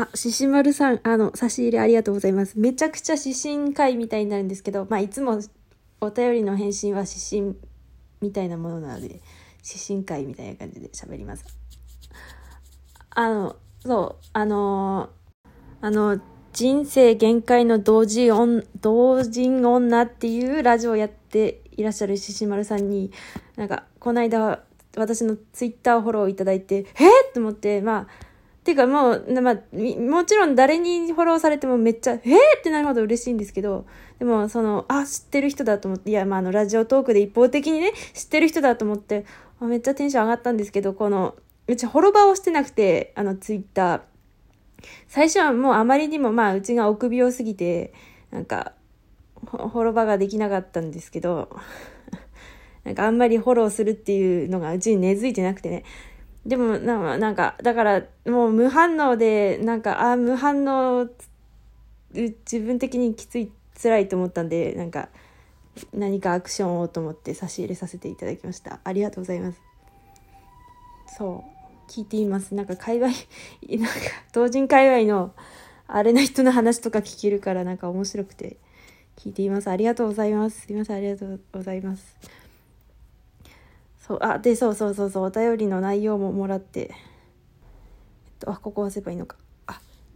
あ、ししまるさん、差し入れありがとうございます。めちゃくちゃ指針会みたいになるんですけど、まあいつもお便りの返信は指針みたいなものなので、指針会みたいな感じで喋ります。人生限界の同人女っていうラジオをやっていらっしゃるししまるさんに、なんかこの間私のツイッターをフォローいただいて、と思って、まあてかもう、もちろん誰にフォローされてもめっちゃってなるほど嬉しいんですけど、でも知ってる人だと思って、いやラジオトークで一方的にね知ってる人だと思って、めっちゃテンション上がったんですけど、うちフォロバーをしてなくて、ツイッター最初はもうあまりにもうちが臆病すぎてなんかフォロバーができなかったんですけどなんかあんまりフォローするっていうのがうちに根付いてなくてね。でもなんかだからもう無反応で無反応自分的にきつい辛いと思ったんで、何かアクションをと思って差し入れさせていただきました。ありがとうございます。そう聞いています。界隈同人界隈のあれな人の話とか聞けるから面白くて聞いています。ありがとうございます。すいません、ありがとうございます。そう、お便りの内容ももらって、ここ押せばいいのか。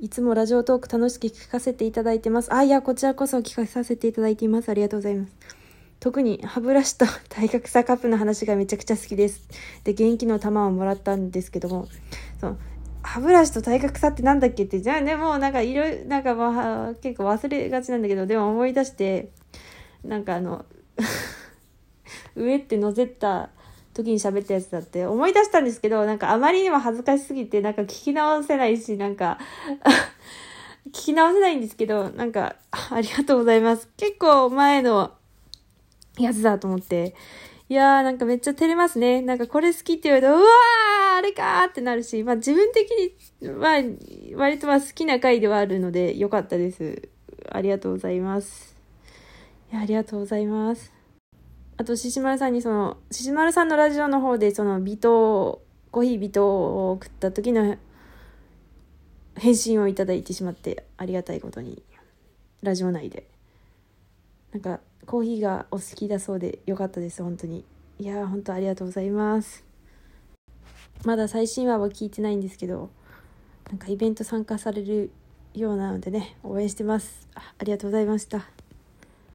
いつもラジオトーク楽しく聞かせていただいてます。いや、こちらこそ聞かさせていただいています。ありがとうございます。特に歯ブラシと体格差カップの話がめちゃくちゃ好きです。で、元気の玉をもらったんですけども、歯ブラシと体格差ってなんだっけって、じゃあね、もういろいろ、結構忘れがちなんだけど、でも思い出して、上ってのせた、時に喋ったやつだって思い出したんですけど、あまりにも恥ずかしすぎて聞き直せないし聞き直せないんですけど、ありがとうございます。結構前のやつだと思って、いやーめっちゃ照れますね。これ好きって言われると、うわーあれかーってなるし、自分的に割と好きな回ではあるので良かったです。ありがとうございます。いや、ありがとうございます。あと、ししまるさんにししまるさんのラジオの方でコーヒー微糖を送った時の返信をいただいてしまって、ありがたいことにラジオ内でコーヒーがお好きだそうでよかったです。本当に、いやー本当ありがとうございます。まだ最新話は聞いてないんですけど、イベント参加されるようなのでね、応援してます。ありがとうございました。